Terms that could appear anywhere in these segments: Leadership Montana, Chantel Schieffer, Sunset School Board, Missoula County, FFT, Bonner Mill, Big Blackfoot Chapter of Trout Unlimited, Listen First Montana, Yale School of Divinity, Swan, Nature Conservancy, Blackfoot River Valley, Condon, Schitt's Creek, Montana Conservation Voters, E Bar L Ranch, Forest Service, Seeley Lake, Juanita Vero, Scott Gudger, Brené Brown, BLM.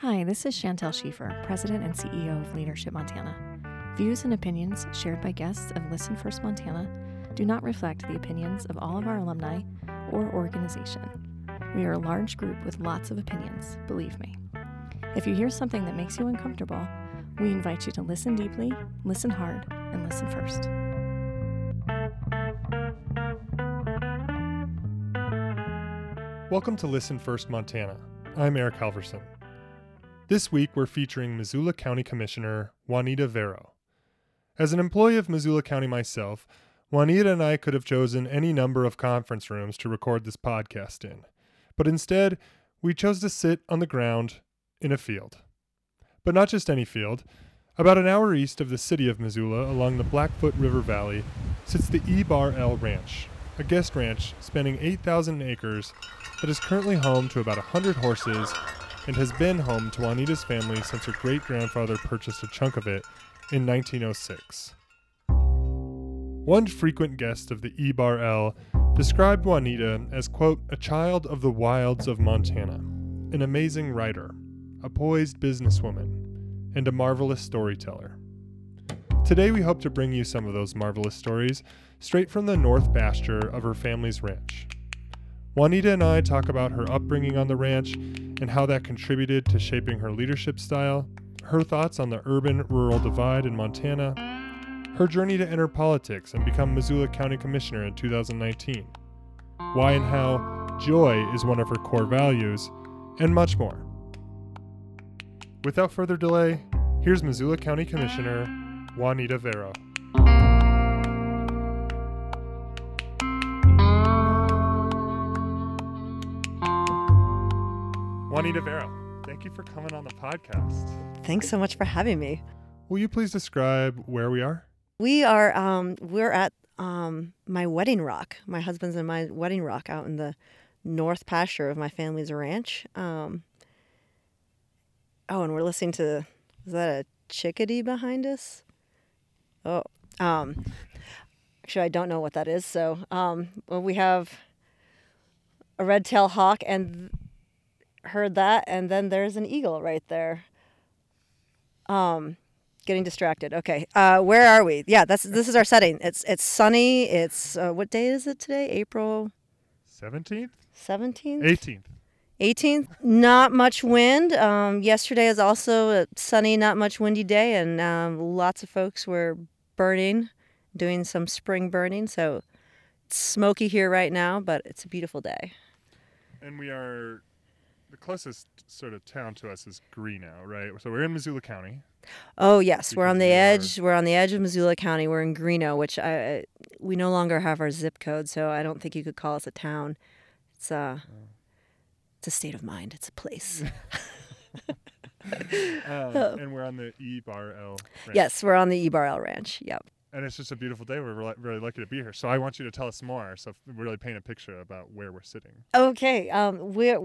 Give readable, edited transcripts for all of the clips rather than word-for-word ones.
Hi, this is Chantel Schieffer, President and CEO of Leadership Montana. Views and opinions shared by guests of Listen First Montana do not reflect the opinions of all of our alumni or organization. We are a large group with lots of opinions, believe me. If you hear something that makes you uncomfortable, we invite you to listen deeply, listen hard, and listen first. Welcome to Listen First Montana. I'm Eric Halverson. This week, we're featuring Missoula County Commissioner Juanita Vero. As an employee of Missoula County myself, Juanita and I could have chosen any number of conference rooms to record this podcast in, but instead, we chose to sit on the ground in a field. But not just any field. About an hour east of the city of Missoula, along the Blackfoot River Valley, sits the E Bar L Ranch, a guest ranch spanning 8,000 acres that is currently home to about 100 horses and has been home to Juanita's family since her great-grandfather purchased a chunk of it in 1906. One frequent guest of the E Bar L described Juanita as, quote, a child of the wilds of Montana, an amazing writer, a poised businesswoman, and a marvelous storyteller. Today we hope to bring you some of those marvelous stories straight from the north pasture of her family's ranch. Juanita and I talk about her upbringing on the ranch and how that contributed to shaping her leadership style, her thoughts on the urban-rural divide in Montana, her journey to enter politics and become Missoula County Commissioner in 2019, why and how joy is one of her core values, and much more. Without further delay, here's Missoula County Commissioner Juanita Vero. Juanita Vero, thank you for coming on the podcast. Thanks so much for having me. Will you please describe where we are? We are, we're at my wedding rock. My husband's in my wedding rock out in the north pasture of my family's ranch. And we're listening to, is that a chickadee behind us? Oh, actually I don't know what that is. So well, we have a red-tailed hawk and heard that, and then there's an eagle right there. Getting distracted. Okay, where are we? Yeah, this is our setting. It's sunny. It's what day is it today? April 17th? 18th. 18th. Not much wind. Yesterday is also a sunny, not much windy day, and lots of folks were burning, doing some spring burning. So it's smoky here right now, but it's a beautiful day. And we are. The closest sort of town to us is Greenough, right? So we're in Missoula County. Oh, yes. We're on the edge. We're on the edge of Missoula County. We're in Greenough, which we no longer have our zip code, so I don't think you could call us a town. It's a state of mind. It's a place. And we're on the E Bar L Ranch. Yes, we're on the E Bar L Ranch. Yep. And it's just a beautiful day. We're really lucky to be here. So I want you to tell us more. So really paint a picture about where we're sitting. Okay. Where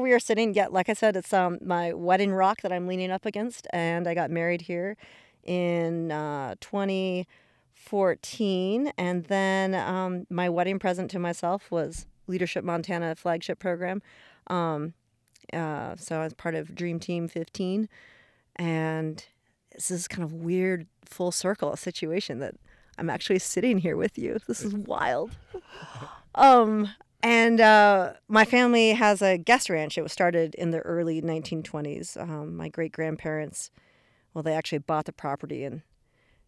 we are sitting, yeah, like I said, it's my wedding rock that I'm leaning up against. And I got married here in 2014. And then my wedding present to myself was Leadership Montana flagship program. So I was part of Dream Team 15. And this is kind of weird full circle situation that I'm actually sitting here with you. This is wild. My family has a guest ranch. It was started in the early 1920s. My great-grandparents, well, they actually bought the property in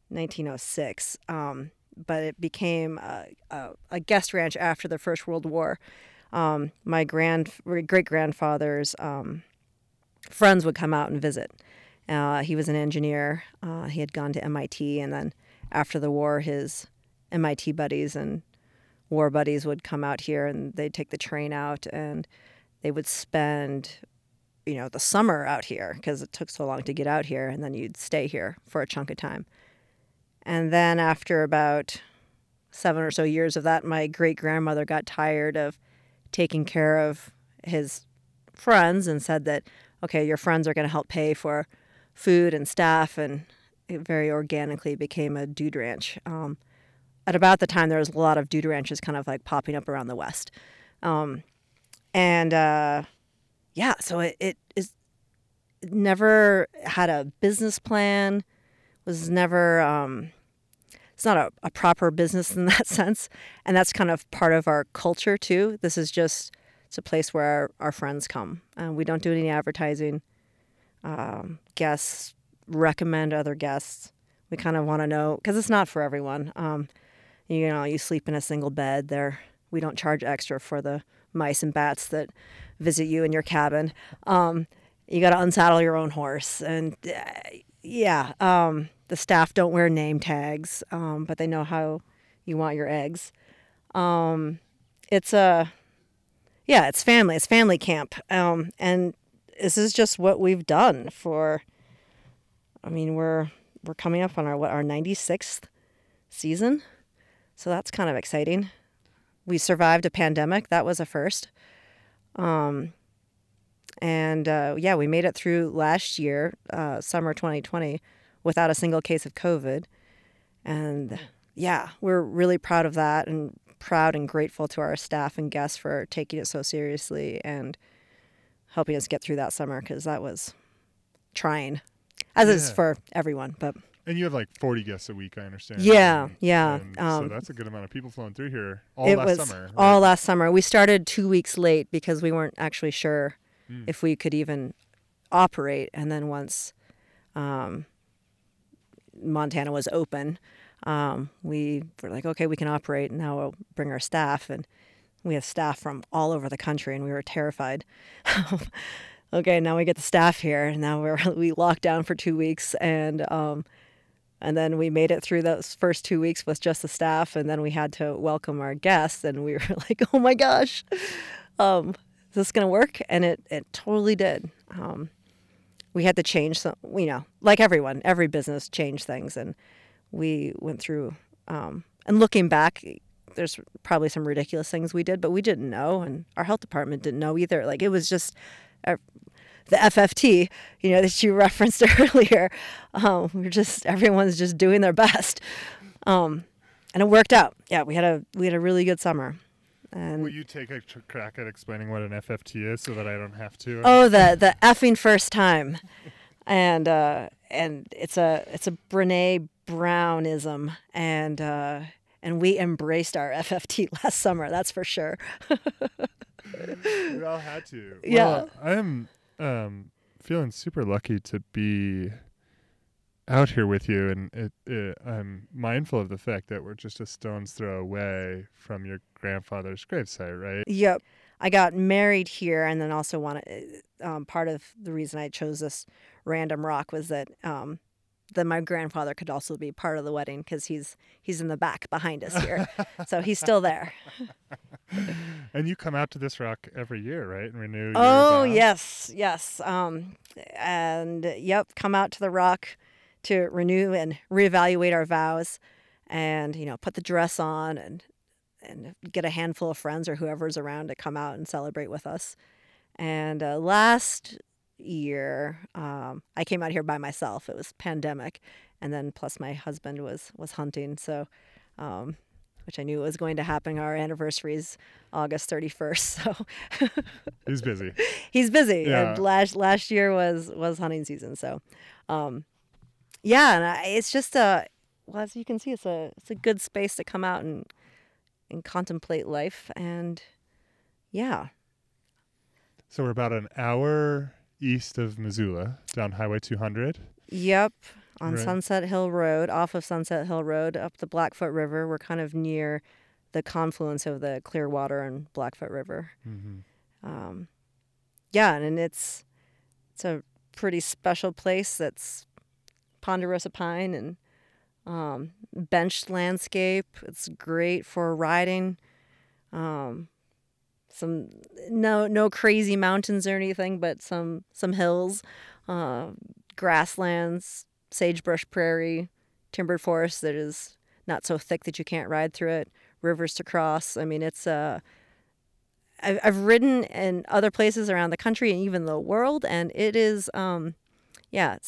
1906, but it became a guest ranch after the First World War. My great-grandfather's friends would come out and visit. He was an engineer. He had gone to MIT, and then after the war, his MIT buddies and war buddies would come out here, and they'd take the train out, and they would spend, the summer out here because it took so long to get out here, and then you'd stay here for a chunk of time. And then after about 7 or so years of that, my great-grandmother got tired of taking care of his friends and said that, okay, your friends are going to help pay for food and staff, and it very organically became a dude ranch. At about the time, there was a lot of dude ranches kind of like popping up around the West. So it never had a business plan, was never, it's not a proper business in that sense. And that's kind of part of our culture too. This is just, it's a place where our friends come. We don't do any advertising. Guests recommend other guests. We kind of want to know, because it's not for everyone. You know, you sleep in a single bed there. We don't charge extra for the mice and bats that visit you in your cabin. You got to unsaddle your own horse. And the staff don't wear name tags, but they know how you want your eggs. It's family. It's family camp. And this is just what we've done for, we're coming up on our 96th season. So that's kind of exciting. We survived a pandemic. That was a first. We made it through last year, summer 2020, without a single case of COVID. And yeah, we're really proud of that and proud and grateful to our staff and guests for taking it so seriously and helping us get through that summer, because that was trying. As is for everyone, but. And you have like 40 guests a week, I understand. Yeah, yeah. So that's a good amount of people flowing through here last summer. Right? All last summer. We started 2 weeks late because we weren't actually sure if we could even operate. And then once Montana was open, we were like, okay, we can operate, and now we'll bring our staff. And we have staff from all over the country, and we were terrified. Okay, now we get the staff here, and now we locked down for 2 weeks, and then we made it through those first 2 weeks with just the staff, and then we had to welcome our guests, and we were like, oh my gosh, is this going to work? And it totally did. We had to change some, like everyone, every business changed things, and we went through, and looking back, there's probably some ridiculous things we did, but we didn't know, and our health department didn't know either. Like, it was just the FFT, that you referenced earlier. Everyone's just doing their best, and it worked out. Yeah, we had a really good summer. And will you take a crack at explaining what an FFT is so that I don't have to? Oh, the effing first time, and it's a Brené Brownism, and we embraced our FFT last summer. That's for sure. We all had to. Yeah. Well, I'm feeling super lucky to be out here with you, and I'm mindful of the fact that we're just a stone's throw away from your grandfather's gravesite, right? Yep. I got married here, and then also wanted. Part of the reason I chose this random rock was that then my grandfather could also be part of the wedding, because he's in the back behind us here. So he's still there. And you come out to this rock every year, right? And renew. Oh, yes. Come out to the rock to renew and reevaluate our vows, and, put the dress on and get a handful of friends or whoever's around to come out and celebrate with us. And last year, I came out here by myself. It was pandemic, and then plus my husband was hunting, so which I knew was going to happen. Our anniversary is August 31st, so he's busy. Yeah. And last year was hunting season, so and it's just as you can see, it's a good space to come out and contemplate life, and yeah. So we're about an hour east of Missoula, down Highway 200. Yep, on right. Sunset Hill Road, off of Sunset Hill Road, up the Blackfoot River. We're kind of near the confluence of the Clearwater and Blackfoot River. Mm-hmm. And it's a pretty special place. That's ponderosa pine and benched landscape. It's great for riding. Some no crazy mountains or anything, but some hills, grasslands, sagebrush prairie, timbered forest that is not so thick that you can't ride through it, rivers to cross. I've ridden in other places around the country and even the world, and it is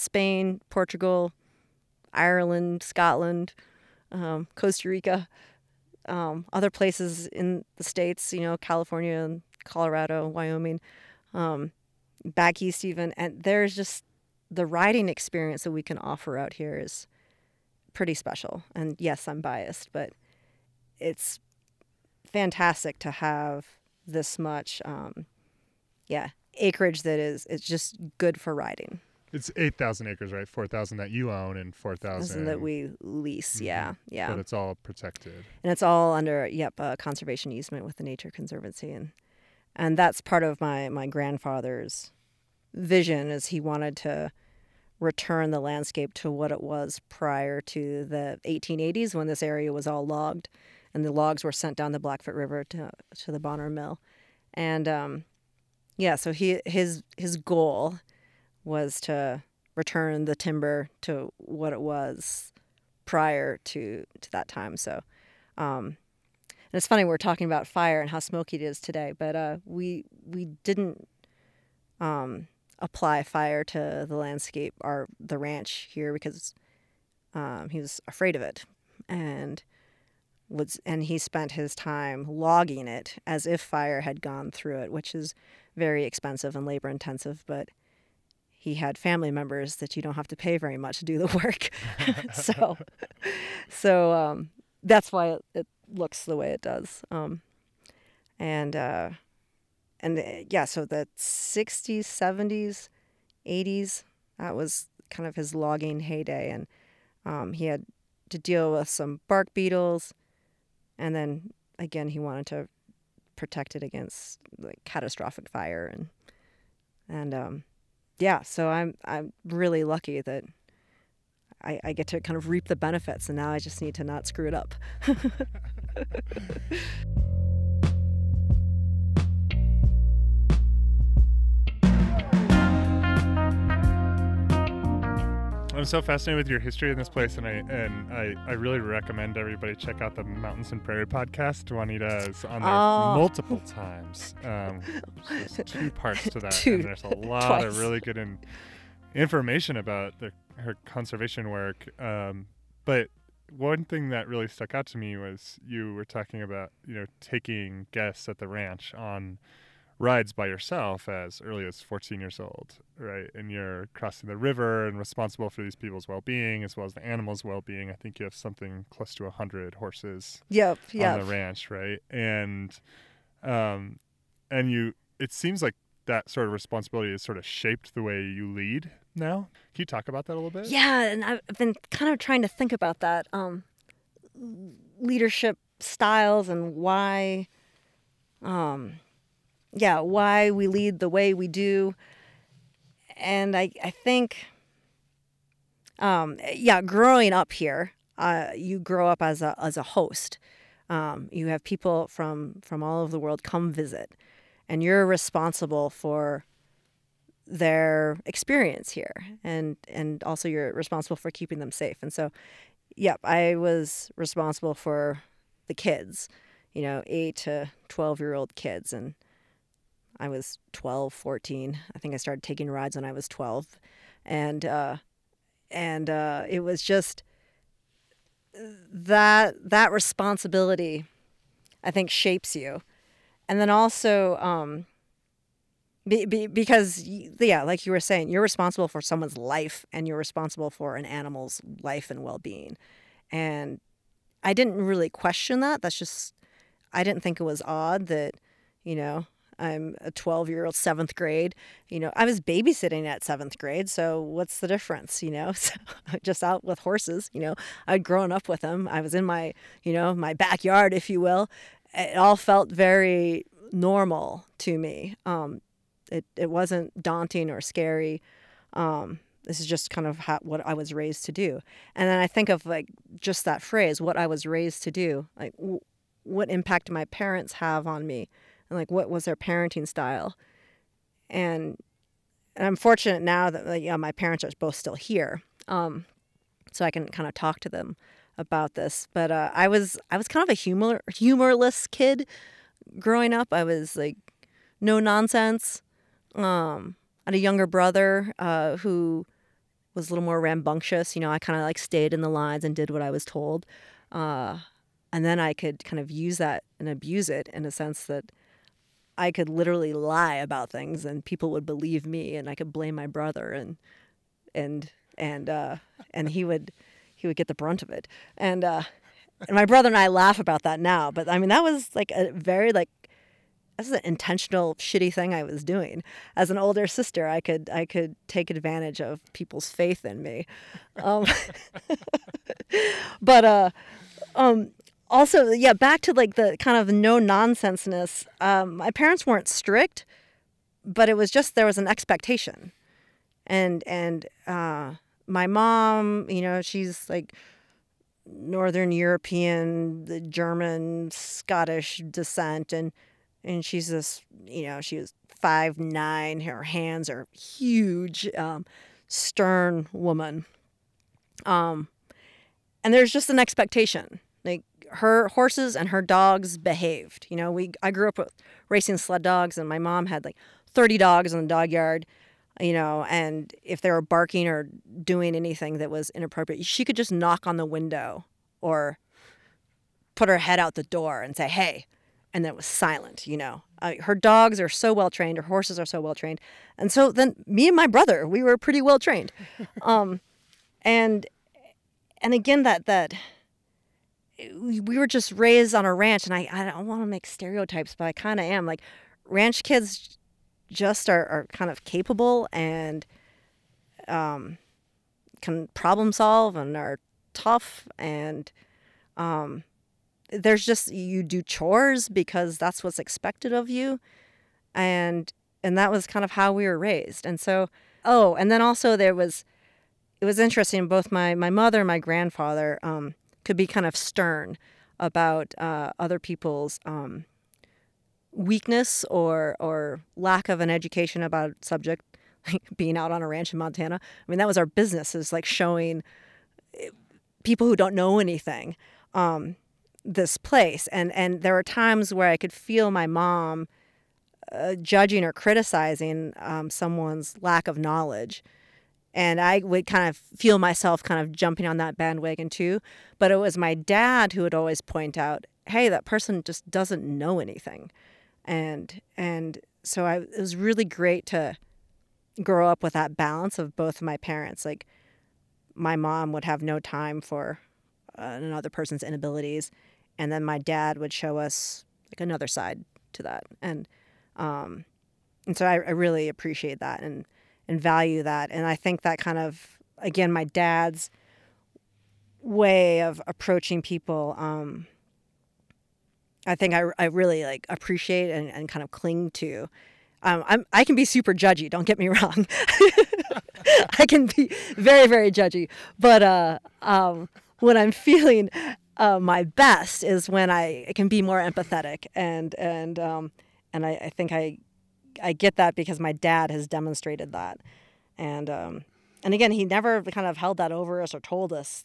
Spain, Portugal, Ireland, Scotland, Costa Rica, other places in the states, California, Colorado, Wyoming. back east even. And there's just the riding experience that we can offer out here is pretty special. And yes, I'm biased, but it's fantastic to have this much, acreage that is just good for riding. It's 8,000 acres, right? 4,000 that you own and 4,000 that we lease. Mm-hmm. Yeah. But it's all protected. And it's all under a conservation easement with the Nature Conservancy, and that's part of my grandfather's vision, is he wanted to return the landscape to what it was prior to the 1880s, when this area was all logged, and the logs were sent down the Blackfoot River to the Bonner Mill, and so his goal was to return the timber to what it was prior to that time. So, and it's funny, we're talking about fire and how smoky it is today, but we didn't apply fire to the landscape or the ranch here because he was afraid of it, and he spent his time logging it as if fire had gone through it, which is very expensive and labor intensive, but he had family members that you don't have to pay very much to do the work. so that's why it looks the way it does. So the 60s, 70s, 80s, that was kind of his logging heyday. And he had to deal with some bark beetles. And then, again, he wanted to protect it against catastrophic fire. So I'm really lucky that I get to kind of reap the benefits, and now I just need to not screw it up. I'm so fascinated with your history in this place, and I really recommend everybody check out the Mountains and Prairie podcast. Juanita's on there multiple times. There's two parts to that, and there's a lot of really good information about her conservation work. But one thing that really stuck out to me was you were talking about taking guests at the ranch on rides by yourself as early as 14 years old, right? And you're crossing the river and responsible for these people's well-being as well as the animals' well-being. I think you have something close to 100 horses on the ranch, right? And it seems like that sort of responsibility has sort of shaped the way you lead now. Can you talk about that a little bit? Yeah, and I've been kind of trying to think about that, leadership styles and why we lead the way we do. And I think, growing up here, you grow up as a host. You have people from all over the world come visit, and you're responsible for their experience here. And also you're responsible for keeping them safe. And so, I was responsible for the kids, 8 to 12-year-old kids, and I was 12, 14. I think I started taking rides when I was 12. And it was just that responsibility, I think, shapes you. And then also, because like you were saying, you're responsible for someone's life, and you're responsible for an animal's life and well-being. And I didn't really question that. That's just, I didn't think it was odd that, I'm a 12-year-old, 7th grade. I was babysitting at 7th grade, so what's the difference, So just out with horses, I'd grown up with them. I was in my, my backyard, if you will. It all felt very normal to me. It wasn't daunting or scary. This is just kind of what I was raised to do. And then I think of just that phrase, what I was raised to do. What impact do my parents have on me? And what was their parenting style? And I'm fortunate now that my parents are both still here, so I can kind of talk to them about this. But I was kind of a humorless kid growing up. I was no nonsense. I had a younger brother who was a little more rambunctious. I kind of stayed in the lines and did what I was told, and then I could kind of use that and abuse it in a sense that I could literally lie about things and people would believe me, and I could blame my brother, and he would get the brunt of it. And my brother and I laugh about that now, but I mean, that was like a very like, this is an intentional shitty thing I was doing. As an older sister, I could take advantage of people's faith in me. Also, yeah, back to like the kind of no nonsenseness. My parents weren't strict, but it was just there was an expectation, and my mom, you know, she's like Northern European, the German, Scottish descent, and she's this, you know, she was 5'9", her hands are huge, stern woman, and there's just an expectation. Her horses and her dogs behaved. You know, I grew up with racing sled dogs, and my mom had like 30 dogs in the dog yard, you know, and if they were barking or doing anything that was inappropriate, she could just knock on the window or put her head out the door and say, hey, and then it was silent, you know. Her dogs are so well-trained, her horses are so well-trained. And so then me and my brother, we were pretty well-trained. And again, that we were just raised on a ranch, and I don't want to make stereotypes, but I kind of am. Like, ranch kids just are kind of capable and can problem solve and are tough. And there's just, you do chores because that's what's expected of you. And that was kind of how we were raised. And so, and then also it was interesting, both my mother and my grandfather, could be kind of stern about other people's weakness or lack of an education about a subject, like being out on a ranch in Montana. I mean, that was our business, is like showing people who don't know anything this place. And there were times where I could feel my mom judging or criticizing someone's lack of knowledge. And I would kind of feel myself kind of jumping on that bandwagon too. But it was my dad who would always point out, hey, that person just doesn't know anything. And so it was really great to grow up with that balance of both of my parents. Like, my mom would have no time for another person's inabilities. And then my dad would show us like another side to that. And so I really appreciate that. And value that. And I think that kind of, again, my dad's way of approaching people, I think I really like appreciate and kind of cling to. I can be super judgy, don't get me wrong. I can be very, very judgy. But when I'm feeling my best is when I can be more empathetic. And I think I get that because my dad has demonstrated that. And again, he never kind of held that over us or told us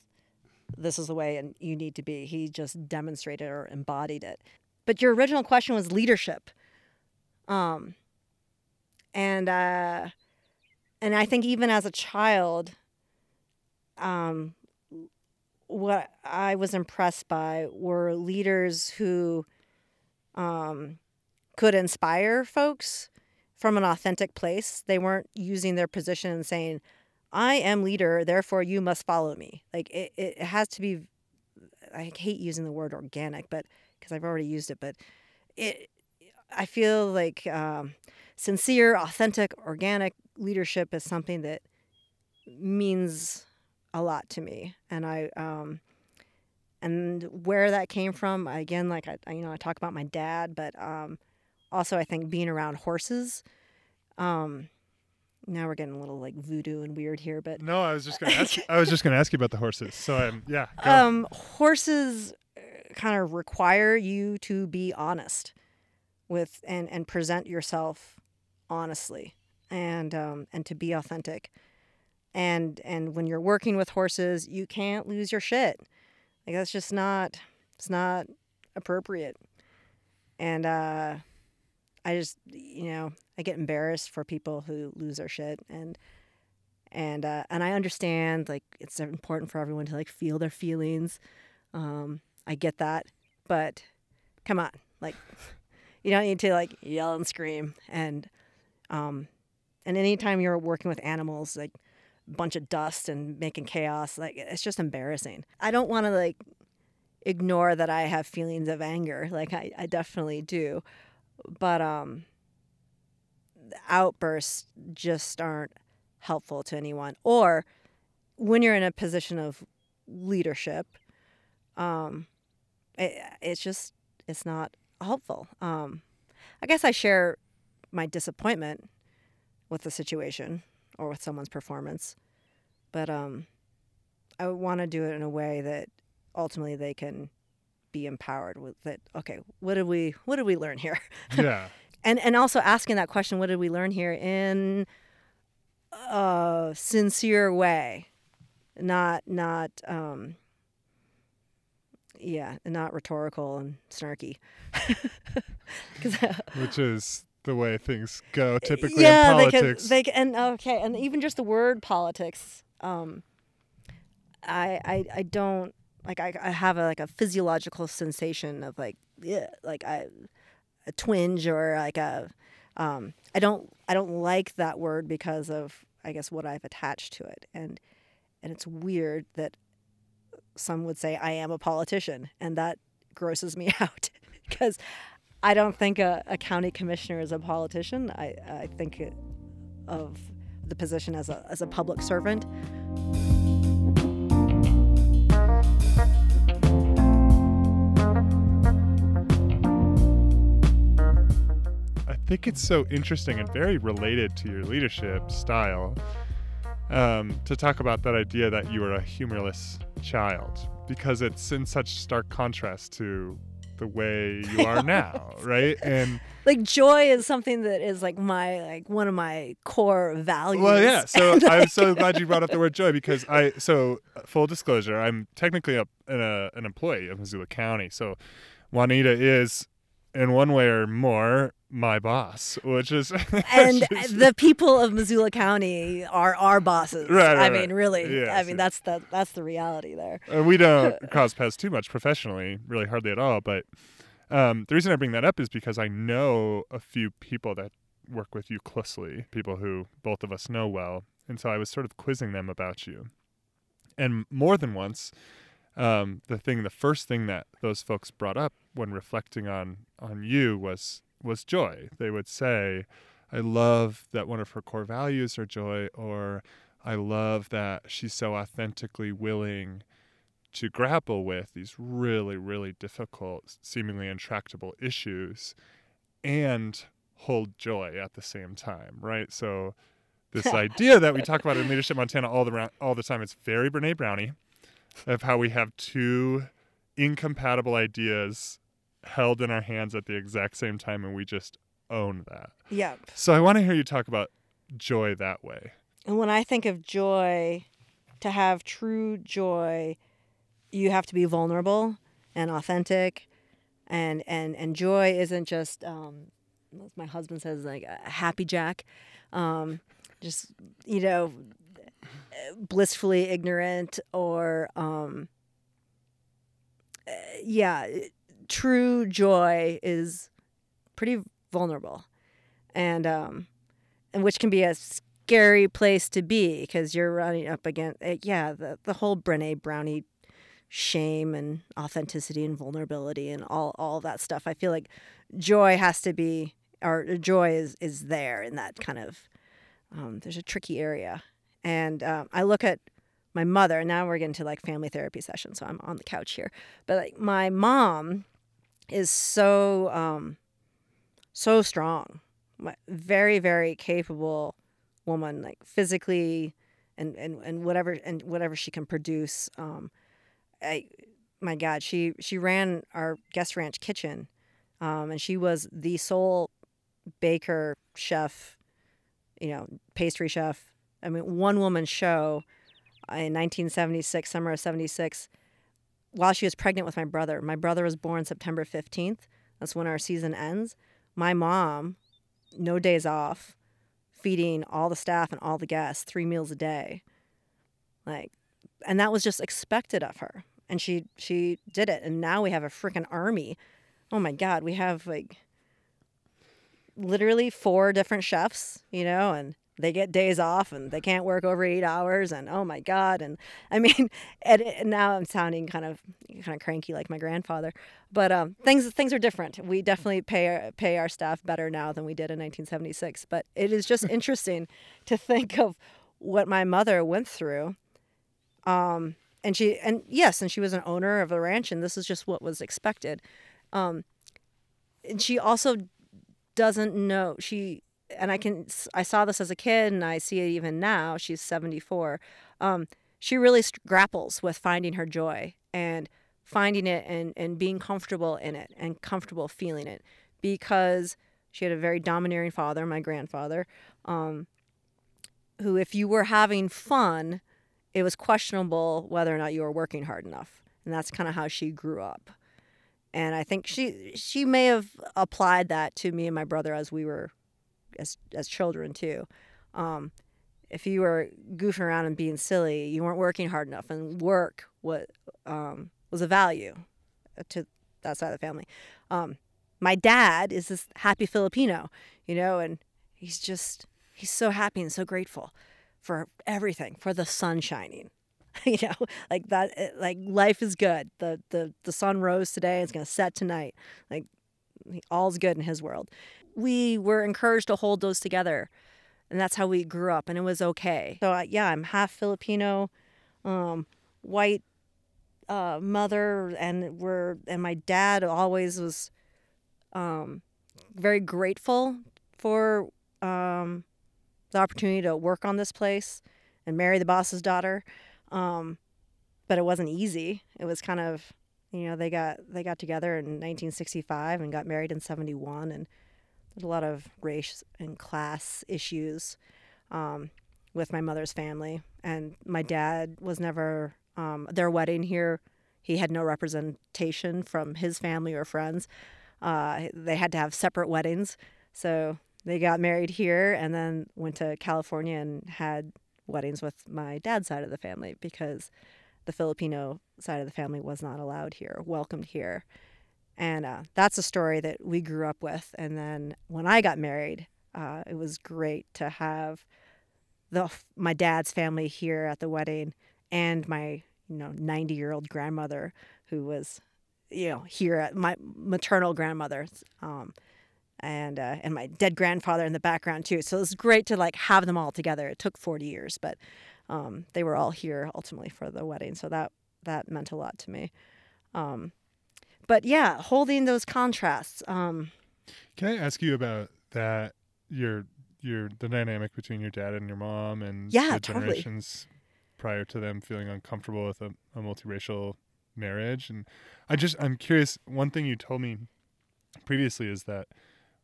this is the way and you need to be. He just demonstrated or embodied it. But your original question was leadership. And I think even as a child, what I was impressed by were leaders who could inspire folks from an authentic place. They weren't using their position and saying, I am leader, therefore you must follow me. Like, it has to be, I hate using the word organic, but because I've already used it, but I feel like sincere, authentic, organic leadership is something that means a lot to me. And and where that came from, again, like I talk about my dad, but also, I think being around horses. Now we're getting a little like voodoo and weird here, but no, I was just going to ask. I was just going to ask you about the horses. So yeah. Horses kind of require you to be honest with and present yourself honestly and to be authentic. And when you're working with horses, you can't lose your shit. Like, that's just not appropriate. And I just, you know, I get embarrassed for people who lose their shit, and I understand, like, it's important for everyone to like feel their feelings. I get that, but come on, like, You don't need to like yell and scream. And anytime you're working with animals, like a bunch of dust and making chaos, like it's just embarrassing. I don't want to like ignore that I have feelings of anger. Like I definitely do. But the outbursts just aren't helpful to anyone. Or when you're in a position of leadership, it's not helpful. I guess I share my disappointment with the situation or with someone's performance, but I want to do it in a way that ultimately they can be empowered with that. Okay, what did we learn here? Yeah. And also asking that question, what did we learn here, in a sincere way, not rhetorical and snarky. Which is the way things go typically in politics. And even just the word politics, I don't like. I have a physiological sensation of a twinge or I don't like that word because of, I guess, what I've attached to it, and it's weird that some would say I am a politician, and that grosses me out because I don't think a county commissioner is a politician. I think of the position as a public servant. I think it's so interesting and very related to your leadership style to talk about that idea that you were a humorless child, because it's in such stark contrast to the way you are now, right? And like joy is something that is like my one of my core values. Well, yeah. So I'm so glad you brought up the word joy, because full disclosure, I'm technically an employee of Missoula County. So Juanita is, in one way or more, my boss, which is... And the people of Missoula County are our bosses. Right, I mean, really. Yes, that's the reality there. We don't cross paths too much professionally, really hardly at all. But the reason I bring that up is because I know a few people that work with you closely, people who both of us know well. And so I was sort of quizzing them about you. And more than once, the first thing that those folks brought up when reflecting on you was joy. They would say, I love that one of her core values are joy, or I love that she's so authentically willing to grapple with these really, really difficult, seemingly intractable issues and hold joy at the same time, right? So this idea that we talk about in Leadership Montana all the time, it's very Brené Browny, of how we have two incompatible ideas held in our hands at the exact same time, and we just own that. Yep. So I want to hear you talk about joy that way. And when I think of joy, to have true joy, you have to be vulnerable and authentic, and joy isn't just, as my husband says, like a happy jack, just, you know, blissfully ignorant or, true joy is pretty vulnerable, and which can be a scary place to be, because you're running up against the whole Brené Browny shame and authenticity and vulnerability and all that stuff. I feel like joy has to be, or joy is there in that kind of there's a tricky area. And I look at my mother, and now we're getting to like family therapy sessions, so I'm on the couch here. But like my mom is so so strong, very, very capable woman, like physically and whatever she can produce. My God, she ran our guest ranch kitchen, and she was the sole baker, chef, pastry chef. I mean, one woman show in 1976, summer of 76, while she was pregnant with my brother. My brother was born September 15th. That's when our season ends. My mom, no days off, feeding all the staff and all the guests 3 meals a day. And that was just expected of her. And she did it. And now we have a freaking army. Oh my God, we have literally 4 different chefs, you know, and they get days off and they can't work over 8 hours, and oh my God. And I mean, and now I'm sounding kind of cranky like my grandfather, but things are different. We definitely pay our staff better now than we did in 1976, but it is just interesting to think of what my mother went through. And she was an owner of a ranch, and this is just what was expected. And she also doesn't know, I saw this as a kid, and I see it even now. She's 74. She really grapples with finding her joy and finding it and being comfortable in it and comfortable feeling it, because she had a very domineering father, my grandfather, who, if you were having fun, it was questionable whether or not you were working hard enough. And that's kind of how she grew up. And I think she may have applied that to me and my brother as we were as children too. If you were goofing around and being silly, you weren't working hard enough, and work was a value to that side of the family. My dad is this happy Filipino, you know, and he's so happy and so grateful for everything, for the sun shining, you know, like that, like life is good. The sun rose today, it's going to set tonight. Like all's good in his world. We were encouraged to hold those together, and that's how we grew up, and it was okay. So I'm half Filipino, white mother, and my dad always was very grateful for the opportunity to work on this place and marry the boss's daughter, but it wasn't easy. It was kind of, you know, they got together in 1965 and got married in 71, and there's a lot of race and class issues with my mother's family. And my dad was never, their wedding here, he had no representation from his family or friends. They had to have separate weddings. So they got married here and then went to California and had weddings with my dad's side of the family, because the Filipino side of the family was not allowed here, welcomed here. And that's a story that we grew up with. And then when I got married, it was great to have my dad's family here at the wedding, and my 90-year-old grandmother, who was here at my maternal grandmother, and my dead grandfather in the background too. So it was great to like have them all together. It took 40 years, but they were all here ultimately for the wedding. So that meant a lot to me. But yeah, holding those contrasts. Can I ask you about that? The dynamic between your dad and your mom, and the generations prior to them feeling uncomfortable with a multiracial marriage. And I'm curious. One thing you told me previously is that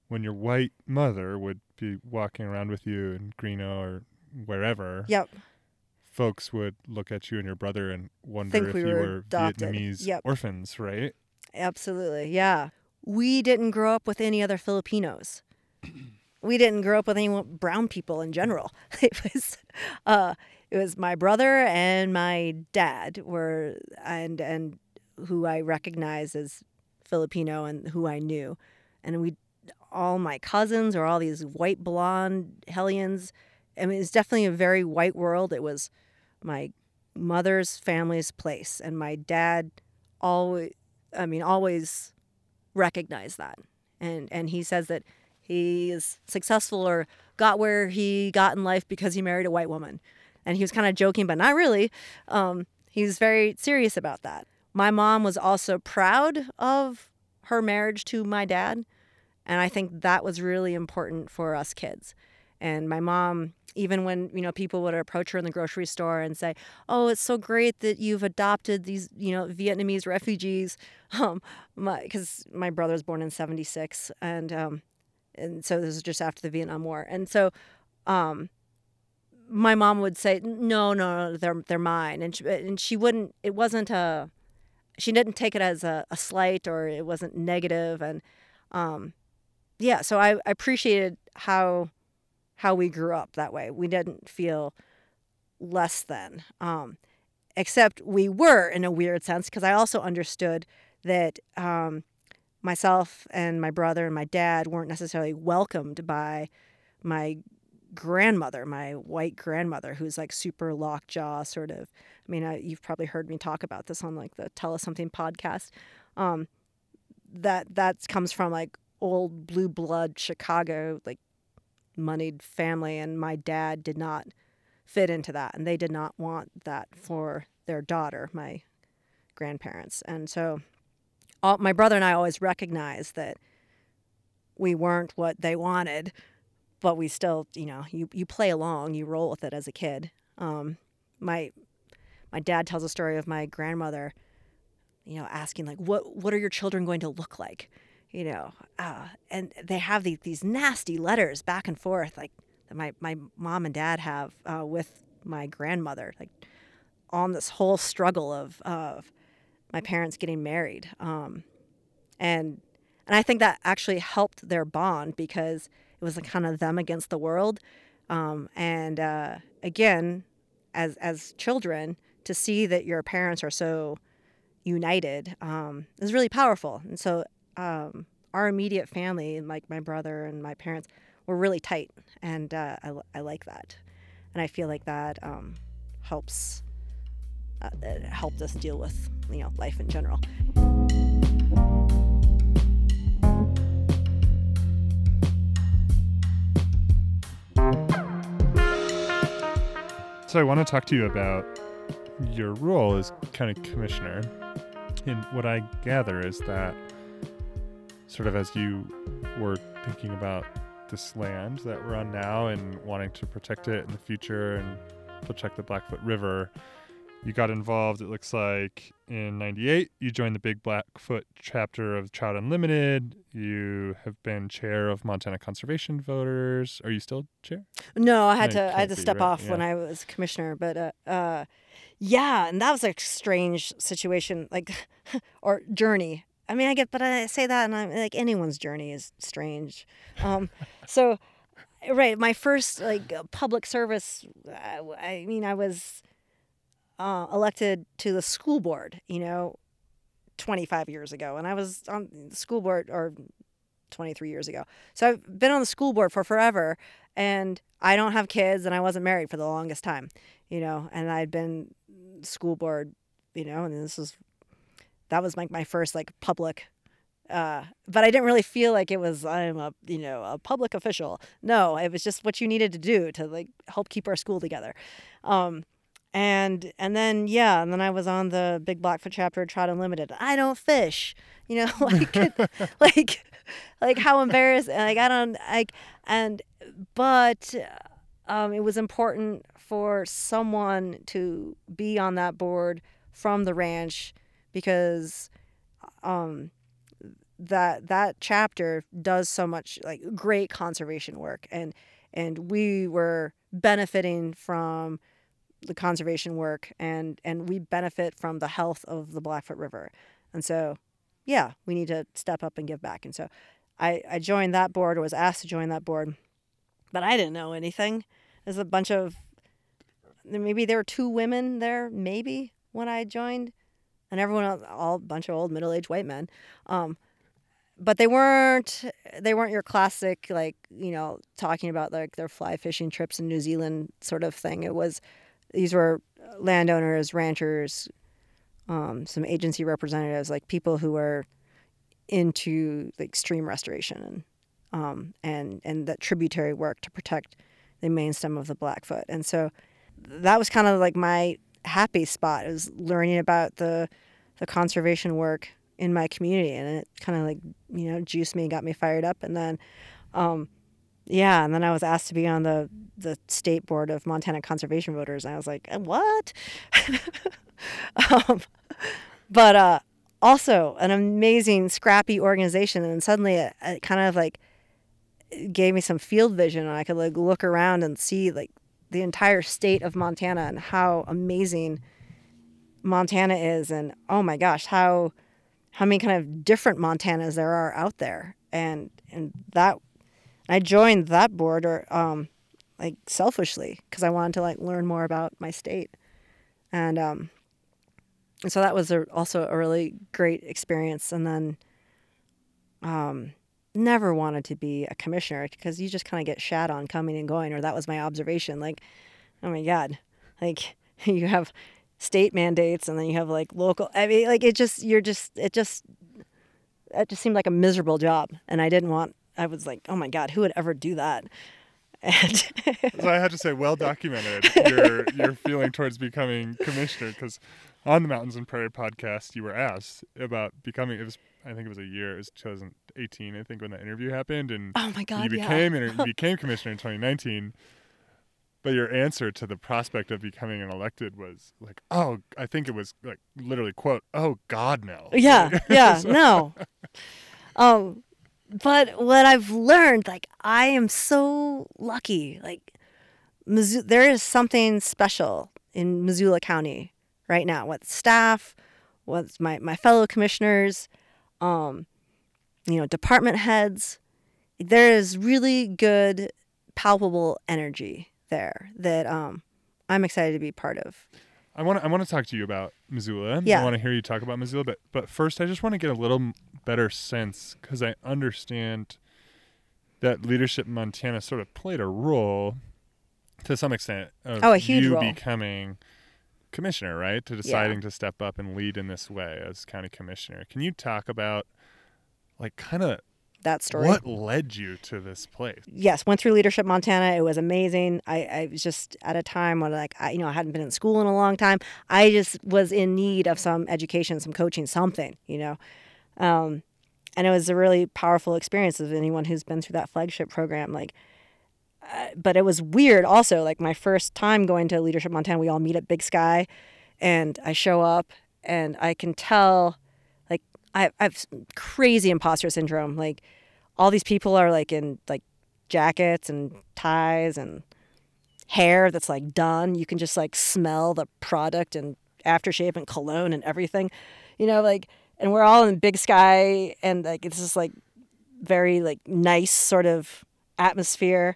when your white mother would be walking around with you in Greenough or wherever, folks would look at you and your brother and wonder if you were adopted. Vietnamese orphans, right? Absolutely. Yeah. We didn't grow up with any other Filipinos. We didn't grow up with any brown people in general. It was my brother and my dad were, and who I recognized as Filipino and who I knew. And all my cousins or all these white blonde hellions. I mean, it's definitely a very white world. It was my mother's family's place, and my dad always recognized that. And he says that he is successful or got where he got in life because he married a white woman. And he was kind of joking, but not really. He was very serious about that. My mom was also proud of her marriage to my dad. And I think that was really important for us kids. And my mom, even when, people would approach her in the grocery store and say, oh, it's so great that you've adopted these, Vietnamese refugees. Because my brother was born in 76. And so this is just after the Vietnam War. And so my mom would say, no, they're mine. And she wouldn't, it wasn't she didn't take it as a slight, or it wasn't negative. And so I appreciated how we grew up that way. We didn't feel less than, except we were in a weird sense, because I also understood that myself and my brother and my dad weren't necessarily welcomed by my grandmother, my white grandmother, who's like super lockjaw sort of. I mean, you've probably heard me talk about this on like the Tell Us Something podcast. That comes from like old blue blood Chicago, like moneyed family. And my dad did not fit into that. And they did not want that for their daughter, my grandparents. And so my brother and I always recognized that we weren't what they wanted, but we still, you know, you play along, you roll with it as a kid. My dad tells a story of my grandmother, you know, asking like, what are your children going to look like? You know, and they have these nasty letters back and forth, like that my mom and dad have with my grandmother, like on this whole struggle of my parents getting married. And I think that actually helped their bond because it was kind of them against the world. And again, as children, to see that your parents are so united is really powerful. And so our immediate family, like my brother and my parents, were really tight. And I like that. And I feel like that helped us deal with, you know, life in general. So I want to talk to you about your role as county commissioner. And what I gather is that sort of as you were thinking about this land that we're on now and wanting to protect it in the future and protect the Blackfoot River, you got involved, it looks like, in 98. You joined the Big Blackfoot Chapter of Trout Unlimited. You have been chair of Montana Conservation Voters. Are you still chair? No, I had to step off when I was commissioner. But yeah, and that was a strange situation, like, or journey. I mean, but I say that, and I'm like, anyone's journey is strange. So, right, my first, like, public service, I was elected to the school board, you know, 25 years ago. And I was on the school board 23 years ago. So I've been on the school board for forever, and I don't have kids, and I wasn't married for the longest time, you know, and I'd been school board, you know, and that was like my first like public, but I didn't really feel like it was, I'm a, you know, a public official. No, it was just what you needed to do to like help keep our school together. And then I was on the Big Blackfoot Chapter of Trout Unlimited. I don't fish, you know, like, like how embarrassing, like I don't, like, and, but it was important for someone to be on that board from the ranch because that chapter does so much like great conservation work. And we were benefiting from the conservation work and we benefit from the health of the Blackfoot River. And so, yeah, we need to step up and give back. And so I joined that board, or was asked to join that board, but I didn't know anything. There's a bunch of, maybe there were two women there, maybe, when I joined, and everyone else, all a bunch of old middle-aged white men. But they weren't your classic, like, you know, talking about like their fly fishing trips in New Zealand sort of thing. These were landowners, ranchers, some agency representatives, like people who were into like stream restoration and that tributary work to protect the main stem of the Blackfoot. And so that was kind of like my happy spot. It was learning about the conservation work in my community, and it kind of like, you know, juiced me and got me fired up. And then and then I was asked to be on the state board of Montana Conservation Voters, and I was like, what? But also an amazing, scrappy organization, and suddenly it kind of like gave me some field vision, and I could like look around and see like the entire state of Montana and how amazing Montana is, and oh my gosh, how many kind of different Montanas there are out there, and that. I joined that board, or like selfishly, because I wanted to like learn more about my state, and so that was also a really great experience. And then Never wanted to be a commissioner because you just kind of get shat on coming and going, or that was my observation. Like, oh my God, like you have state mandates and then you have like local, I mean, like it just, you're just, it just seemed like a miserable job. And I didn't want, I was like, oh my God, who would ever do that? And so I have to say, well documented your feeling towards becoming commissioner, because on the Mountains and Prairie podcast, you were asked about becoming, it was, I think it was a year, it was 2018, I think, when that interview happened, and oh my God, you became commissioner in 2019, but your answer to the prospect of becoming an elected was like, oh, I think it was like literally, quote, oh God, no. Yeah, yeah, so. No. But what I've learned, like, I am so lucky, like, there is something special in Missoula County right now, with staff, with my fellow commissioners, you know, department heads. There is really good, palpable energy there that I'm excited to be part of. I want to talk to you about Missoula. Yeah. I want to hear you talk about Missoula, but first I just want to get a little better sense, because I understand that Leadership Montana sort of played a role to some extent of a huge role. Becoming commissioner, right? To deciding to step up and lead in this way as county commissioner. Can you talk about like kind of that story? What led you to this place? Yes, went through Leadership Montana. It was amazing. I was just at a time when, like, I hadn't been in school in a long time. I just was in need of some education, some coaching, something, you know. And it was a really powerful experience of anyone who's been through that flagship program. Like, but it was weird also. Like, my first time going to Leadership Montana, we all meet at Big Sky, and I show up, and I can tell, like, I have crazy imposter syndrome. Like, all these people are like in like jackets and ties and hair that's like done. You can just like smell the product and aftershave and cologne and everything, you know, like, and we're all in Big Sky, and like, it's just like very like nice sort of atmosphere.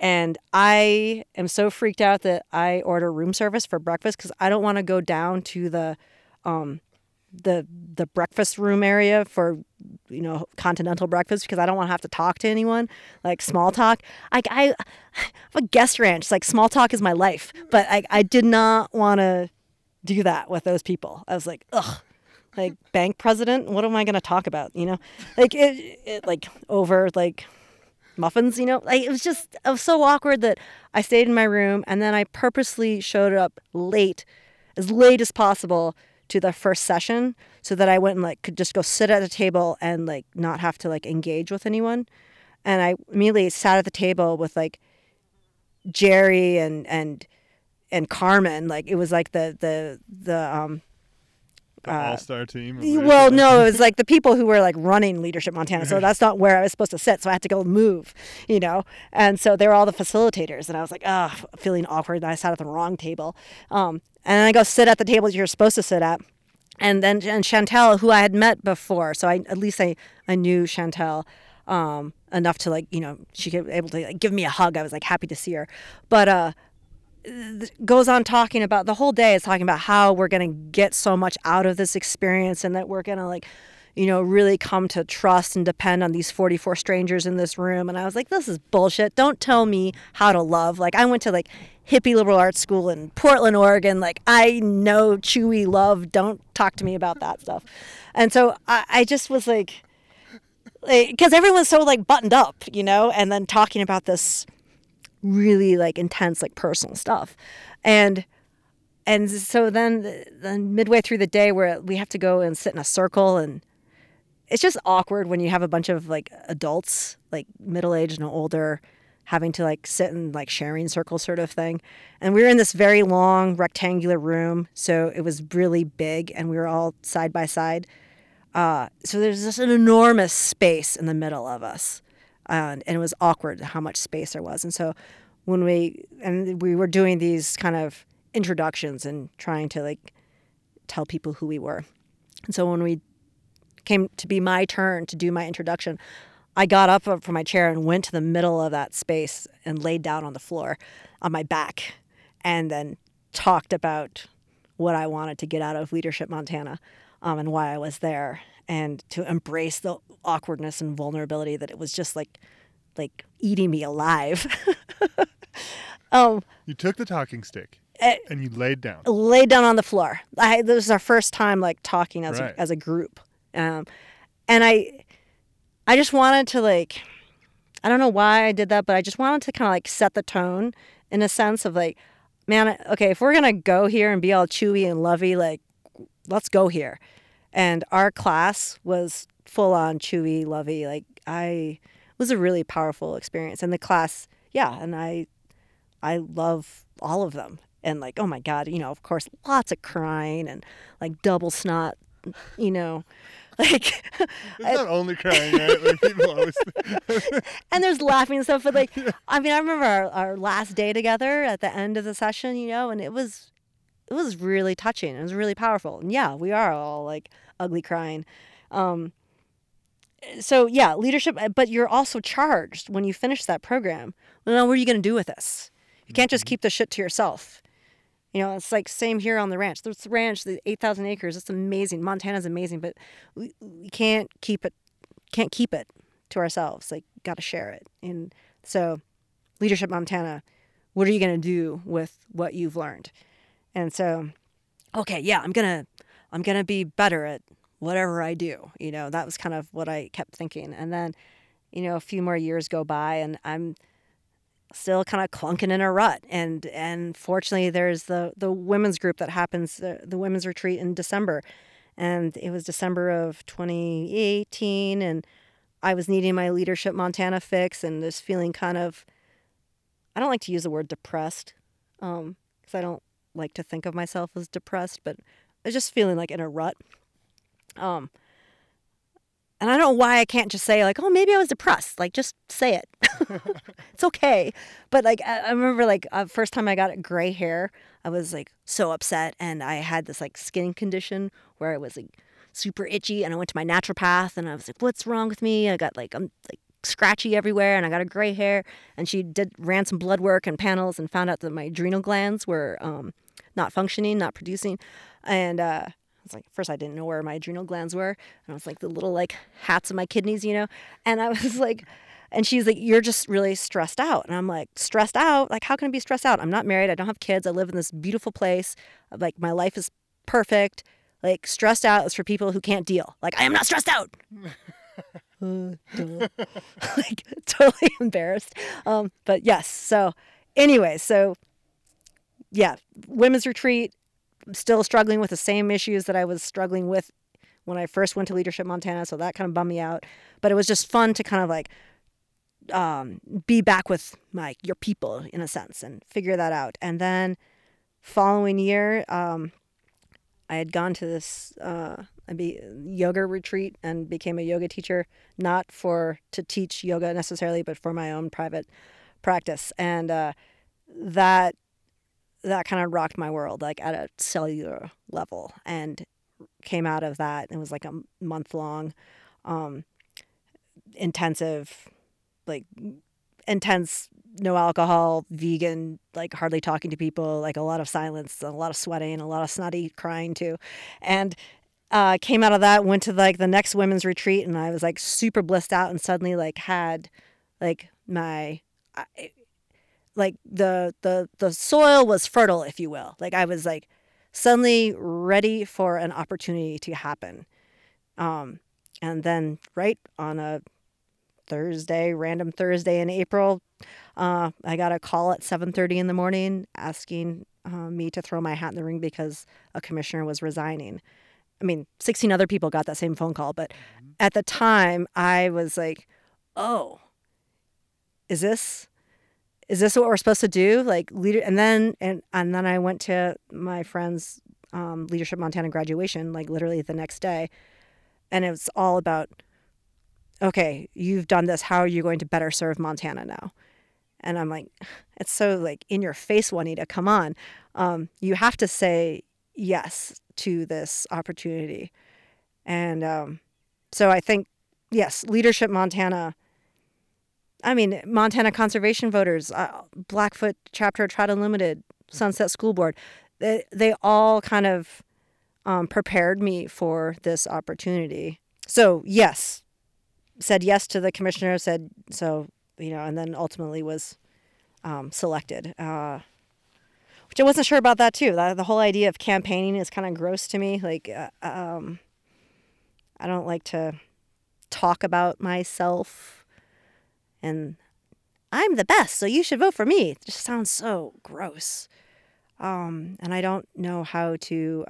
And I am so freaked out that I order room service for breakfast, because I don't want to go down to the breakfast room area for, you know, continental breakfast, because I don't want to have to talk to anyone, like small talk. Like, I have a guest ranch. It's like small talk is my life, but I did not want to do that with those people. I was like, ugh, like bank president, what am I going to talk about? You know, like it like over like muffins, you know, like it was so awkward that I stayed in my room, and then I purposely showed up as late as possible to the first session, so that I went and like could just go sit at a table and like not have to like engage with anyone. And I immediately sat at the table with like Jerry and Carmen. Like, it was like the all-star team. Well, no, it was like the people who were like running Leadership Montana. So that's not where I was supposed to sit. So I had to go move, you know? And so they were all the facilitators, and I was like, feeling awkward. And I sat at the wrong table. And then I go sit at the table you're supposed to sit at. And then Chantel, who I had met before. So I knew Chantel enough to like, you know, she was able to like give me a hug. I was like happy to see her. But, goes on talking about the whole day is talking about how we're going to get so much out of this experience, and that we're going to like, you know, really come to trust and depend on these 44 strangers in this room. And I was like, this is bullshit. Don't tell me how to love. Like, I went to like hippie liberal arts school in Portland, Oregon. Like, I know chewy love. Don't talk to me about that stuff. And so I just was like, because everyone's so like buttoned up, you know, and then talking about this really like intense like personal stuff, and so then midway through the day where we have to go and sit in a circle, and it's just awkward when you have a bunch of like adults, like middle-aged and older, having to like sit in like sharing circle sort of thing. And we were in this very long rectangular room, so it was really big, and we were all side by side, so there's just an enormous space in the middle of us. And it was awkward how much space there was. And so when we were doing these kind of introductions and trying to like tell people who we were. And so when we came to be my turn to do my introduction, I got up from my chair and went to the middle of that space and laid down on the floor on my back, and then talked about what I wanted to get out of Leadership Montana, and why I was there. and to embrace the awkwardness and vulnerability that it was just like eating me alive. You took the talking stick and you laid down. Laid down on the floor. This was our first time like talking as right. as a group, and I just wanted to like, I don't know why I did that, but I just wanted to kind of like set the tone in a sense of like, man, okay, if we're gonna go here and be all chewy and lovey, like, let's go here. And our class was full on chewy, lovey. Like, it was a really powerful experience. And the class, yeah, and I love all of them. And like, oh my God, you know, of course, lots of crying and like double snot, you know, like. It's not only crying, right? Like people always. And there's laughing and stuff, but like, yeah. I mean, I remember our last day together at the end of the session, you know, and it was really touching. It was really powerful. And yeah, we are all like ugly crying. So yeah, leadership, but you're also charged when you finish that program. Well, now what are you going to do with this? You can't just keep the shit to yourself. You know, it's like same here on the ranch. This ranch, the 8,000 acres, it's amazing. Montana's amazing, but we can't keep it to ourselves. Like, got to share it. And so Leadership Montana, what are you going to do with what you've learned? And so, okay, yeah, I'm gonna be better at whatever I do. You know, that was kind of what I kept thinking. And then, you know, a few more years go by, and I'm still kind of clunking in a rut. And fortunately, there's the women's group that happens, the women's retreat in December. And it was December of 2018, and I was needing my Leadership Montana fix, and just feeling kind of, I don't like to use the word depressed, because I don't like to think of myself as depressed, but I was just feeling like in a rut. And I don't know why I can't just say like, oh, maybe I was depressed. Like, just say it. It's okay. But like, I remember like first time I got gray hair, I was like so upset, and I had this like skin condition where I was like super itchy, and I went to my naturopath, and I was like, what's wrong with me? I got like, I'm like scratchy everywhere, and I got a gray hair, and she ran some blood work and panels and found out that my adrenal glands were not functioning, not producing. And it's like, first I didn't know where my adrenal glands were, and I was like the little like hats of my kidneys, you know. And I was like, and she's like, you're just really stressed out. And I'm like, stressed out? Like, how can I be stressed out? I'm not married, I don't have kids, I live in this beautiful place, like my life is perfect. Like, stressed out is for people who can't deal. Like, I am not stressed out. Like, totally embarrassed. But yes, so anyway, so yeah, women's retreat, still struggling with the same issues that I was struggling with when I first went to Leadership Montana, so that kind of bummed me out. But it was just fun to kind of like be back with your people, in a sense, and figure that out. And then following year, I had gone to this yoga retreat and became a yoga teacher, not to teach yoga necessarily, but for my own private practice. And that kind of rocked my world, like at a cellular level, and came out of that. It was like a month-long intense, no alcohol, vegan, like hardly talking to people, like a lot of silence, a lot of sweating, a lot of snotty crying too. And came out of that, went to like the next women's retreat, and I was like super blissed out, and suddenly like had like my like the soil was fertile, if you will. Like, I was like suddenly ready for an opportunity to happen. And then right on a random Thursday in April, I got a call at 7:30 in the morning asking me to throw my hat in the ring because a commissioner was resigning. I mean, 16 other people got that same phone call, but at the time I was like, oh, is this what we're supposed to do? Like, and then I went to my friend's Leadership Montana graduation, like literally the next day. And it was all about, okay, you've done this, how are you going to better serve Montana now? And I'm like, it's so like in your face, Juanita, come on. You have to say yes to this opportunity. And so I think, yes, Leadership Montana, I mean, Montana Conservation Voters, Blackfoot Chapter of Trout Unlimited, Sunset School Board, they all kind of prepared me for this opportunity. So yes, said yes to the commissioner, said so, you know, and then ultimately was selected, which I wasn't sure about that too. The whole idea of campaigning is kind of gross to me. Like, I don't like to talk about myself and I'm the best, so you should vote for me. It just sounds so gross. And I don't know how to,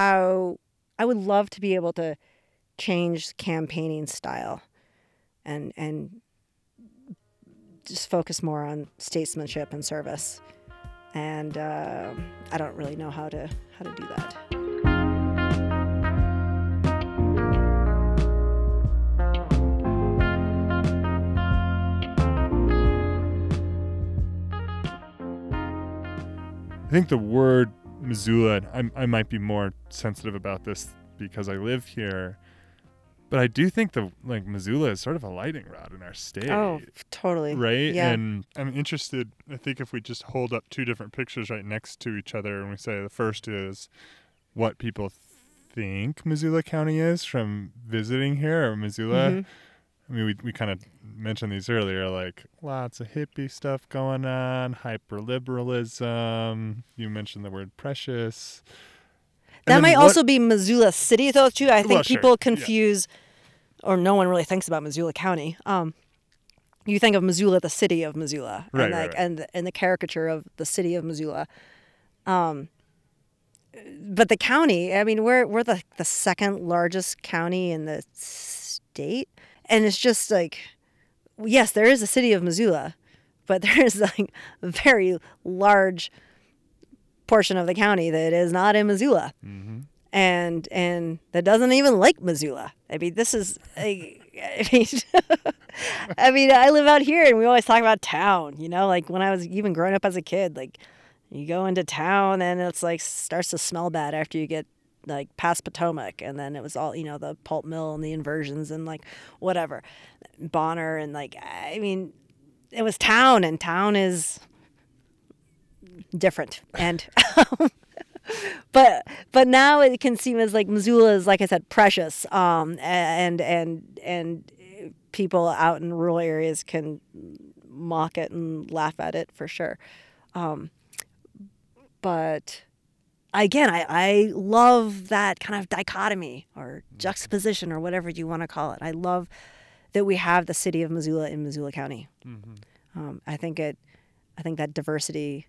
how I would love to be able to change campaigning style and just focus more on statesmanship and service. And I don't really know how to do that. I think the word Missoula, I might be more sensitive about this because I live here, but I do think Missoula is sort of a lightning rod in our state. Oh, totally. Right? Yeah. And I'm interested, I think if we just hold up two different pictures right next to each other and we say the first is what people think Missoula County is from visiting here or Missoula. Mm-hmm. I mean, we kind of mentioned these earlier, like lots of hippie stuff going on, hyper-liberalism. You mentioned the word precious. That might also be Missoula City, though, too. I think people confuse, or no one really thinks about Missoula County. You think of Missoula, the city of Missoula, right. And the caricature of the city of Missoula. But the county, I mean, we're the second largest county in the state, and it's just like, yes, there is a city of Missoula, but there is like a very large portion of the county that is not in Missoula, mm-hmm. and that doesn't even like Missoula. I mean, this is, I live out here and we always talk about town, you know, like when I was even growing up as a kid, like you go into town and it's like starts to smell bad after you get like past Potomac, and then it was all, you know, the pulp mill and the inversions and like whatever, Bonner, and like, I mean, it was town, and town is different, and but now it can seem as like Missoula is, like I said, precious, and people out in rural areas can mock it and laugh at it for sure, but again, I love that kind of dichotomy or juxtaposition or whatever you want to call it. I love that we have the city of Missoula in Missoula County. Mm-hmm. I think that diversity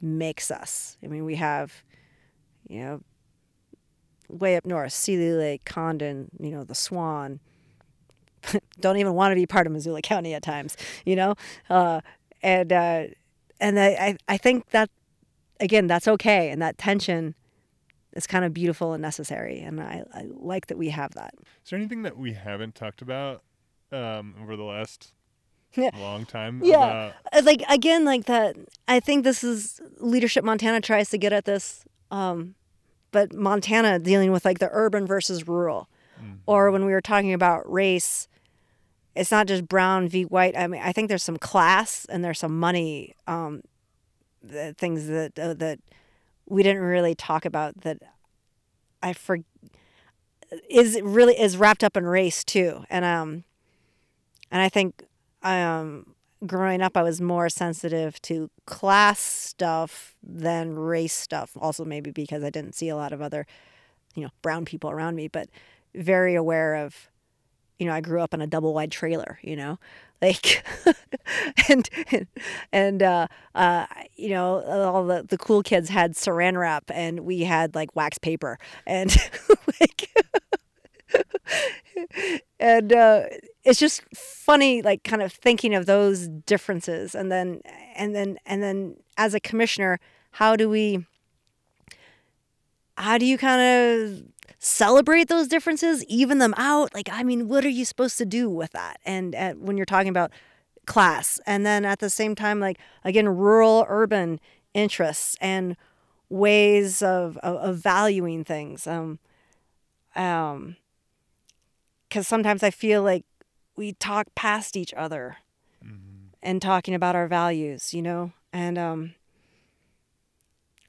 makes us. I mean, we have, you know, way up north, Seeley Lake, Condon, you know, the Swan. Don't even want to be part of Missoula County at times, you know. And I think that, again, that's okay, and that tension is kind of beautiful and necessary, and I like that we have that. Is there anything that we haven't talked about over the last long time? Yeah, about... like again, like that. I think this is Leadership Montana tries to get at this, but Montana dealing with like the urban versus rural, mm-hmm. or when we were talking about race, it's not just brown v. white. I mean, I think there's some class and there's some money. The things that we didn't really talk about that I forget is wrapped up in race too, and I think growing up I was more sensitive to class stuff than race stuff. Also maybe because I didn't see a lot of other, you know, brown people around me, but very aware of, you know, I grew up in a double wide trailer, you know, like, and you know, all the cool kids had saran wrap and we had like wax paper and like, and it's just funny, like kind of thinking of those differences. And then as a commissioner, how do you kind of celebrate those differences, even them out? Like, I mean, what are you supposed to do with that? And when you're talking about class, and then at the same time, like, again, rural, urban interests and ways of valuing things. Because sometimes I feel like we talk past each other, mm-hmm. and talking about our values, you know, and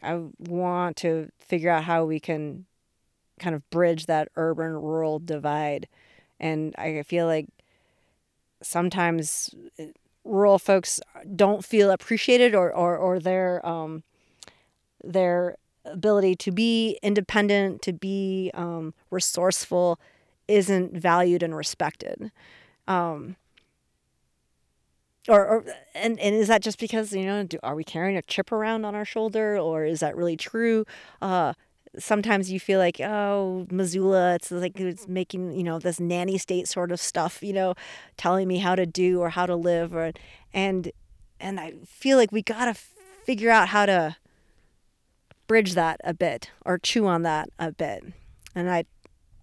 I want to figure out how we can kind of bridge that urban-rural divide. And I feel like sometimes rural folks don't feel appreciated or their ability to be independent, to be resourceful, isn't valued and respected. Or is that just because, you know, are we carrying a chip around on our shoulder, or is that really true? Sometimes you feel like, oh, Missoula, it's like it's making, you know, this nanny state sort of stuff, you know, telling me how to do or how to live, or and I feel like we gotta figure out how to bridge that a bit or chew on that a bit. And I,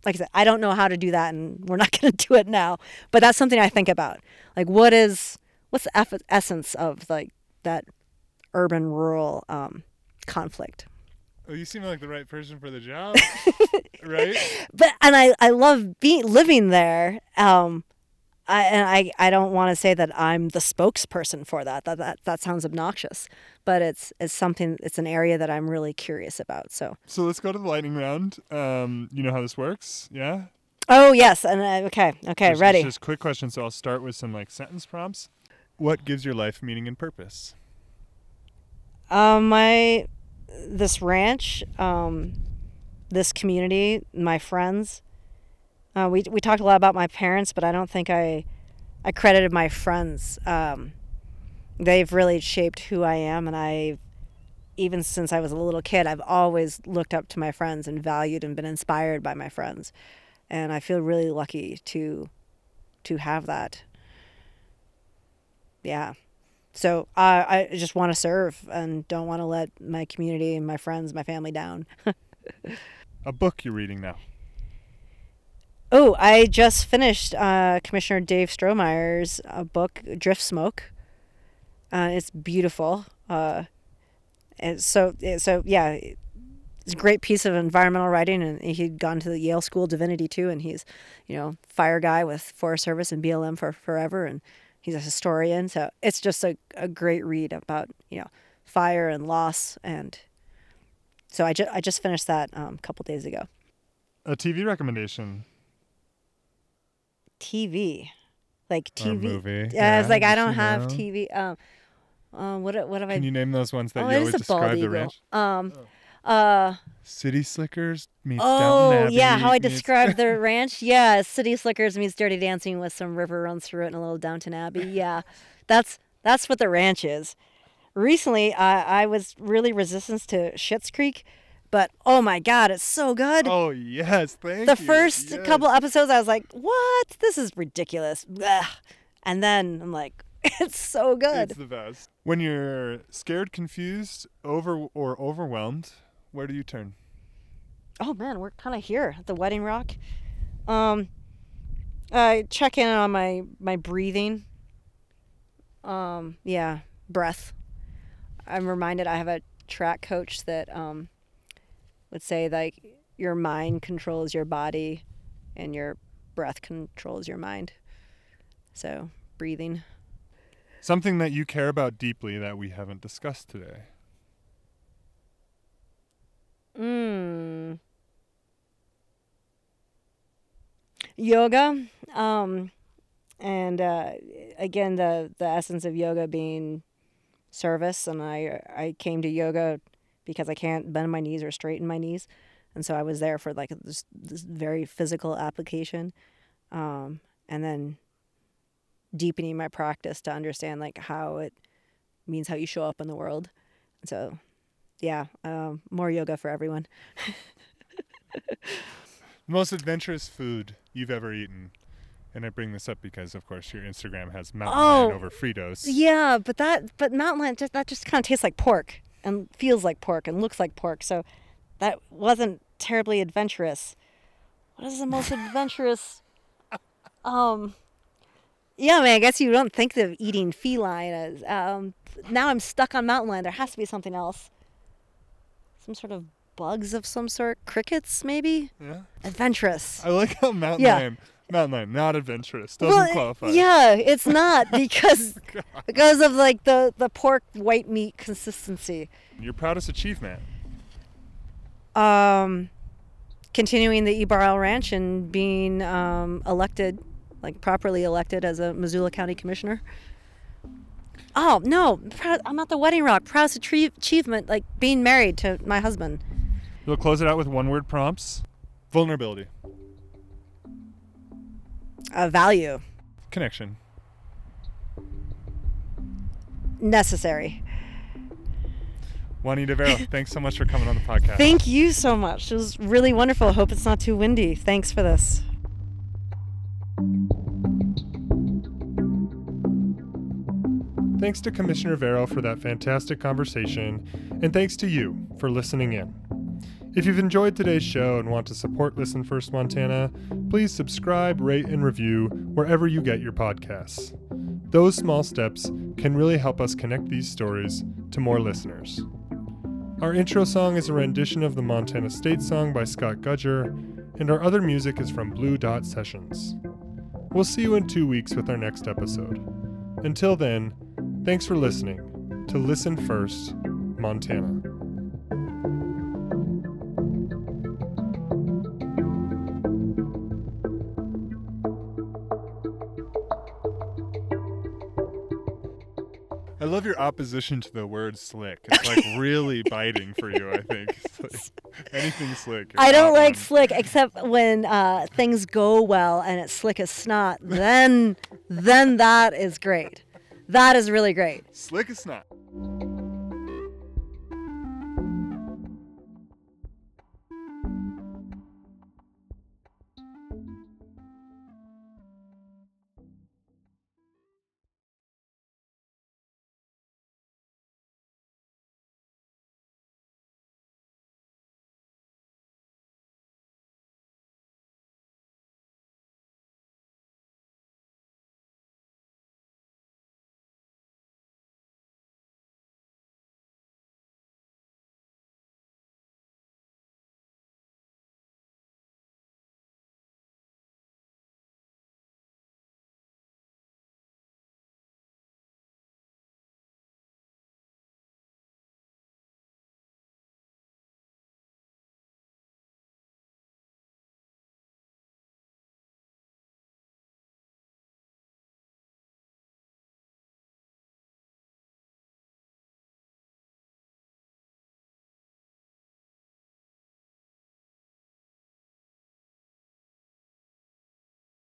like I said, I don't know how to do that, and we're not gonna do it now. But that's something I think about. Like, what's the essence of like that urban-rural conflict? Oh, you seem like the right person for the job, right? But I love living there. I don't want to say that I'm the spokesperson for that. That sounds obnoxious, but it's something. It's an area that I'm really curious about. So let's go to the lightning round. You know how this works, yeah? Oh yes, and okay, ready. Just quick questions. So I'll start with some like sentence prompts. What gives your life meaning and purpose? This ranch, this community, my friends. We talked a lot about my parents, but I don't think I credited my friends. They've really shaped who I am, and even since I was a little kid, I've always looked up to my friends and valued and been inspired by my friends, and I feel really lucky to have that. Yeah. So I just want to serve and don't want to let my community and my friends, my family down. A book you're reading now. Oh, I just finished Commissioner Dave Strohmeyer's book, Drift Smoke. It's beautiful. And so yeah, it's a great piece of environmental writing. And he'd gone to the Yale School of Divinity, too. And he's, you know, fire guy with Forest Service and BLM for forever. And he's a historian, so it's just a great read about, you know, fire and loss. And so I just finished that a couple days ago. A TV recommendation. TV. Or movie. Yeah, I was like, I don't have TV. What have I? Can you name those ones that you always describe the ranch? City Slickers meets Downton Abbey. Oh, yeah, how I described the ranch. Yeah, City Slickers meets Dirty Dancing with some river runs through it and a little Downton Abbey. Yeah, that's what the ranch is. Recently, I was really resistant to Schitt's Creek, but oh my God, it's so good. Oh, yes, thank you. The first couple episodes, I was like, what? This is ridiculous. Ugh. And then I'm like, it's so good. It's the best. When you're scared, confused, or overwhelmed, where do you turn? Oh man, we're kind of here at the Wedding Rock. I check in on my breathing. Breath. I'm reminded I have a track coach that would say like your mind controls your body, and your breath controls your mind. So breathing. Something that you care about deeply that we haven't discussed today. Yoga, and again, the essence of yoga being service, and I came to yoga because I can't bend my knees or straighten my knees, and so I was there for like this very physical application, and then deepening my practice to understand like how it means how you show up in the world, and so. Yeah, more yoga for everyone. Most adventurous food you've ever eaten. And I bring this up because, of course, your Instagram has mountain lion over Fritos. Yeah, but mountain lion, that just kind of tastes like pork and feels like pork and looks like pork. So that wasn't terribly adventurous. What is the most adventurous? Yeah, I mean, I guess you don't think of eating feline as... now I'm stuck on mountain lion. There has to be something else. Some sort of bugs of some sort. Crickets, maybe? Yeah. Adventurous. I like how mountain lion Mountain lion, not adventurous. Doesn't qualify. Yeah, it's not because of like the pork white meat consistency. Your proudest achievement? Continuing the E Bar L Ranch and being elected, like properly elected as a Missoula County commissioner. Oh no, I'm at the Wedding Rock. Proudest achievement, like being married to my husband. We'll close it out with one-word prompts. Vulnerability. Value. Connection. Necessary. Juanita Vero, thanks so much for coming on the podcast. Thank you so much. It was really wonderful. I hope it's not too windy. Thanks for this. Thanks to Commissioner Vero for that fantastic conversation, and thanks to you for listening in. If you've enjoyed today's show and want to support Listen First Montana, please subscribe, rate, and review wherever you get your podcasts. Those small steps can really help us connect these stories to more listeners. Our intro song is a rendition of the Montana State Song by Scott Gudger, and our other music is from Blue Dot Sessions. We'll see you in 2 weeks with our next episode. Until then, thanks for listening to Listen First Montana. I love your opposition to the word slick. It's like really biting for you, I think. Like anything slick. I don't like slick except when things go well and it's slick as snot. Then that is great. That is really great. Slick as snot.